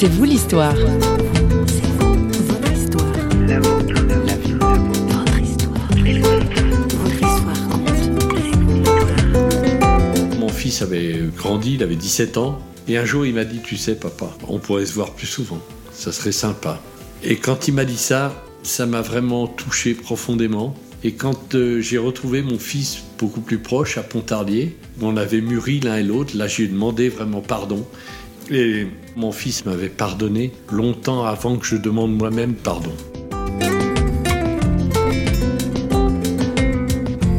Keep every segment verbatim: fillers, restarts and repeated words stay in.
C'est vous l'histoire. C'est vous, votre histoire. La vôtre, la vôtre, votre histoire. Votre histoire compte. Mon fils avait grandi, il avait dix-sept ans. Et un jour, il m'a dit, tu sais, papa, on pourrait se voir plus souvent. Ça serait sympa. Et quand il m'a dit ça, ça m'a vraiment touché profondément. Et quand euh, j'ai retrouvé mon fils beaucoup plus proche, à Pontarlier, on avait mûri l'un et l'autre. Là, j'ai demandé vraiment pardon. Et mon fils m'avait pardonné longtemps avant que je demande moi-même pardon.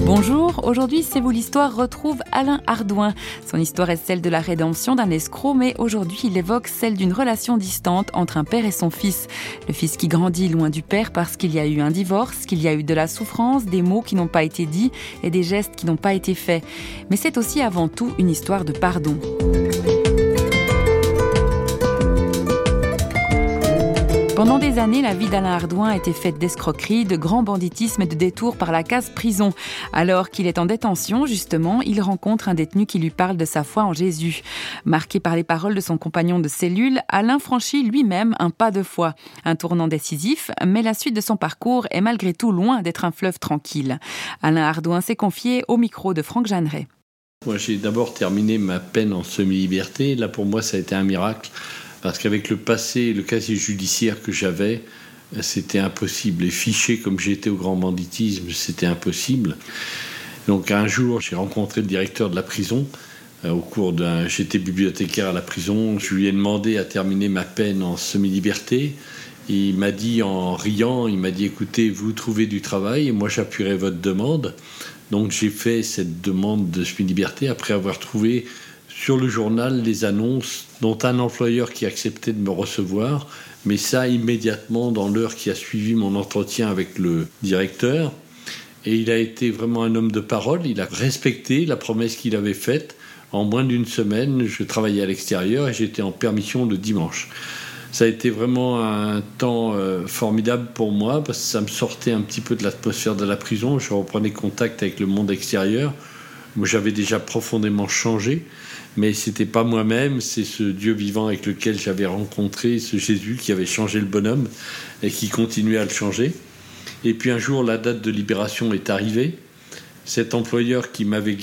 Bonjour, aujourd'hui C'est vous l'histoire retrouve Alain Ardouin. Son histoire est celle de la rédemption d'un escroc, mais aujourd'hui il évoque celle d'une relation distante entre un père et son fils. Le fils qui grandit loin du père parce qu'il y a eu un divorce, qu'il y a eu de la souffrance, des mots qui n'ont pas été dits et des gestes qui n'ont pas été faits. Mais c'est aussi avant tout une histoire de pardon. Pendant des années, la vie d'Alain Ardouin a été faite d'escroqueries, de grands banditismes et de détours par la case prison. Alors qu'il est en détention, justement, il rencontre un détenu qui lui parle de sa foi en Jésus. Marqué par les paroles de son compagnon de cellule, Alain franchit lui-même un pas de foi. Un tournant décisif, mais la suite de son parcours est malgré tout loin d'être un fleuve tranquille. Alain Ardouin s'est confié au micro de Franck Jeanneret. Moi, j'ai d'abord terminé ma peine en semi-liberté. Là, pour moi, ça a été un miracle. Parce qu'avec le passé, le casier judiciaire que j'avais, c'était impossible. Et fiché comme j'étais au grand banditisme, c'était impossible. Donc un jour, j'ai rencontré le directeur de la prison. Au cours d'un... J'étais bibliothécaire à la prison. Je lui ai demandé à terminer ma peine en semi-liberté. Il m'a dit en riant, il m'a dit « Écoutez, vous trouvez du travail et moi j'appuierai votre demande ». Donc j'ai fait cette demande de semi-liberté après avoir trouvé... sur le journal, les annonces, dont un employeur qui acceptait de me recevoir, mais ça immédiatement dans l'heure qui a suivi mon entretien avec le directeur. Et il a été vraiment un homme de parole, il a respecté la promesse qu'il avait faite. En moins d'une semaine, je travaillais à l'extérieur et j'étais en permission le dimanche. Ça a été vraiment un temps formidable pour moi, parce que ça me sortait un petit peu de l'atmosphère de la prison, je reprenais contact avec le monde extérieur. Moi, j'avais déjà profondément changé, mais c'était pas moi-même, c'est ce Dieu vivant avec lequel j'avais rencontré, ce Jésus qui avait changé le bonhomme et qui continuait à le changer. Et puis un jour, la date de libération est arrivée. Cet employeur qui m'avait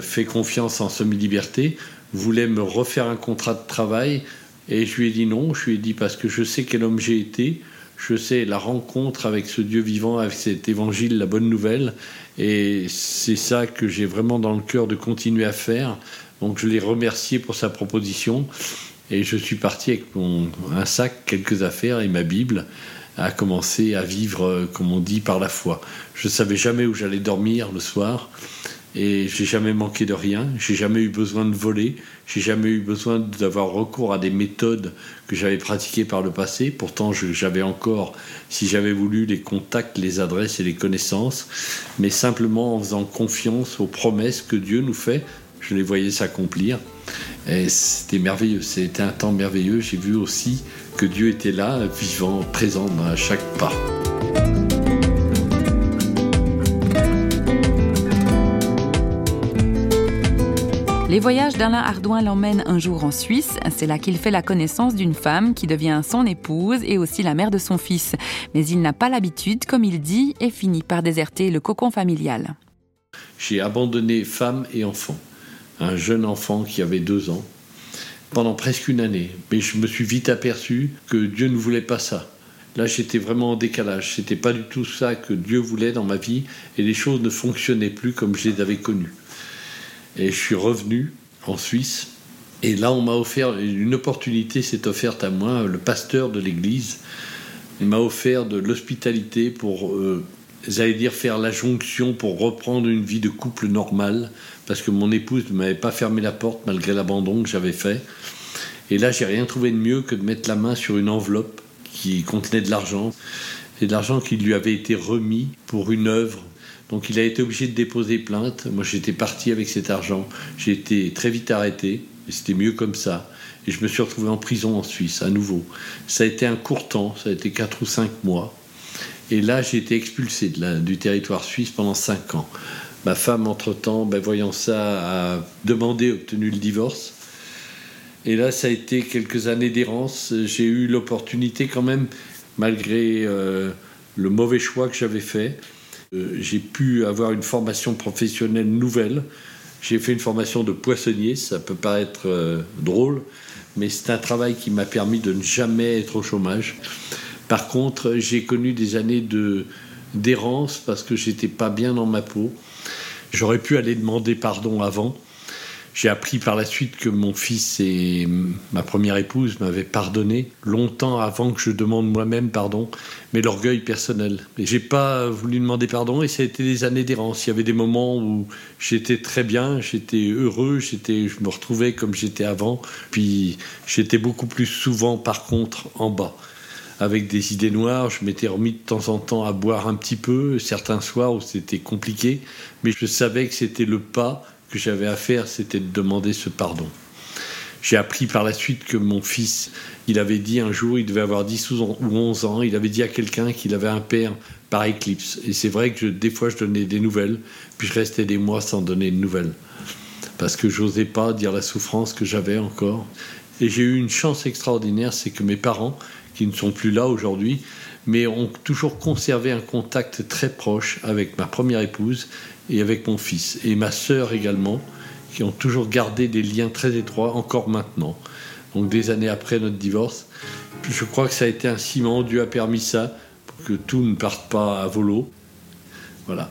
fait confiance en semi-liberté voulait me refaire un contrat de travail et je lui ai dit non, je lui ai dit parce que je sais quel homme j'ai été. Je sais, la rencontre avec ce Dieu vivant, avec cet évangile, la bonne nouvelle. Et c'est ça que j'ai vraiment dans le cœur de continuer à faire. Donc je l'ai remercié pour sa proposition. Et je suis parti avec mon, un sac, quelques affaires et ma Bible, à commencer à vivre, comme on dit, par la foi. Je ne savais jamais où j'allais dormir le soir. Et je n'ai jamais manqué de rien. Je n'ai jamais eu besoin de voler. J'ai jamais eu besoin d'avoir recours à des méthodes que j'avais pratiquées par le passé. Pourtant, je, j'avais encore, si j'avais voulu, les contacts, les adresses et les connaissances. Mais simplement en faisant confiance aux promesses que Dieu nous fait, je les voyais s'accomplir. Et c'était merveilleux. C'était un temps merveilleux. J'ai vu aussi que Dieu était là, vivant, présent à chaque pas. Les voyages d'Alain Ardouin l'emmènent un jour en Suisse. C'est là qu'il fait la connaissance d'une femme qui devient son épouse et aussi la mère de son fils. Mais il n'a pas l'habitude, comme il dit, et finit par déserter le cocon familial. J'ai abandonné femme et enfant. Un jeune enfant qui avait deux ans. Pendant presque une année. Mais je me suis vite aperçu que Dieu ne voulait pas ça. Là, j'étais vraiment en décalage. C'était pas du tout ça que Dieu voulait dans ma vie. Et les choses ne fonctionnaient plus comme je les avais connues. Et je suis revenu en Suisse. Et là, on m'a offert, une opportunité s'est offerte à moi. Le pasteur de l'église il m'a offert de l'hospitalité pour, euh, j'allais dire, faire la jonction pour reprendre une vie de couple normale. Parce que mon épouse ne m'avait pas fermé la porte malgré l'abandon que j'avais fait. Et là, j'ai rien trouvé de mieux que de mettre la main sur une enveloppe qui contenait de l'argent. Et de l'argent qui lui avait été remis pour une œuvre. Donc il a été obligé de déposer plainte. Moi, j'étais parti avec cet argent. J'ai été très vite arrêté. Et c'était mieux comme ça. Et je me suis retrouvé en prison en Suisse, à nouveau. Ça a été un court temps. Ça a été quatre ou cinq mois. Et là, j'ai été expulsé de la, du territoire suisse pendant cinq ans. Ma femme, entre-temps, ben, voyant ça, a demandé, obtenu le divorce. Et là, ça a été quelques années d'errance. J'ai eu l'opportunité quand même, malgré euh, le mauvais choix que j'avais fait, euh, j'ai pu avoir une formation professionnelle nouvelle. J'ai fait une formation de poissonnier, ça peut paraître euh, drôle, mais c'est un travail qui m'a permis de ne jamais être au chômage. Par contre, j'ai connu des années de, d'errance parce que j'étais pas bien dans ma peau. J'aurais pu aller demander pardon avant. J'ai appris par la suite que mon fils et ma première épouse m'avaient pardonné longtemps avant que je demande moi-même pardon, mais l'orgueil personnel. Et j'ai pas voulu demander pardon et ça a été des années d'errance. Il y avait des moments où j'étais très bien, j'étais heureux, j'étais, je me retrouvais comme j'étais avant. Puis j'étais beaucoup plus souvent, par contre, en bas. Avec des idées noires, je m'étais remis de temps en temps à boire un petit peu, certains soirs où c'était compliqué, mais je savais que c'était le pas que j'avais à faire, c'était de demander ce pardon. J'ai appris par la suite que mon fils, il avait dit un jour, il devait avoir dix ou onze ans, il avait dit à quelqu'un qu'il avait un père par éclipse. Et c'est vrai que je, des fois, je donnais des nouvelles, puis je restais des mois sans donner de nouvelles. Parce que j'osais pas dire la souffrance que j'avais encore. Et j'ai eu une chance extraordinaire, c'est que mes parents, qui ne sont plus là aujourd'hui, mais ont toujours conservé un contact très proche avec ma première épouse et avec mon fils, et ma sœur également, qui ont toujours gardé des liens très étroits, encore maintenant. Donc des années après notre divorce, je crois que ça a été un ciment, Dieu a permis ça, pour que tout ne parte pas à volo. Voilà.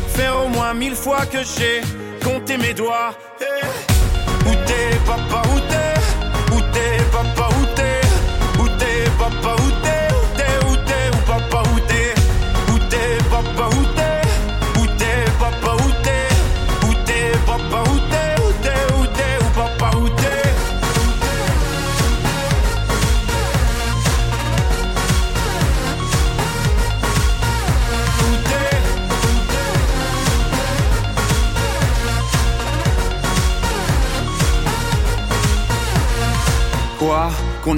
faire au moins mille fois que j'ai compté mes doigts. Hey. Où t'es papa, où t'es? Où t'es papa, où t'es? Où t'es papa, où t'es? Où t'es, où t'es, où papa, où t'es? Où t'es papa, où t'es? Où t'es papa, où t'es? Où t'es papa, où t'es? Où t'es, où t'es, où papa, où t'es? Qu'on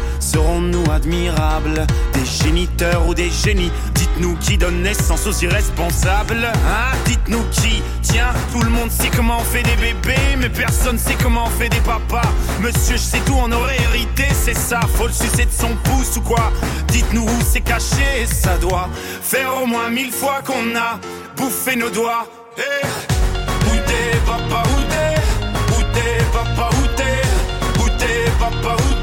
Serons-nous admirables? Des géniteurs ou des génies? Dites-nous qui donne naissance aux irresponsables. Hein? Dites-nous qui? Tiens, tout le monde sait comment on fait des bébés, mais personne sait comment on fait des papas. Monsieur, je sais tout, on aurait hérité, c'est ça. Faut le sucer de son pouce ou quoi? Dites-nous où c'est caché, ça doit faire au moins mille fois qu'on a bouffé nos doigts. Hey. Où t'es, papa, où t'es? Où t'es, papa, où t'es? Où t'es, papa, où t'es?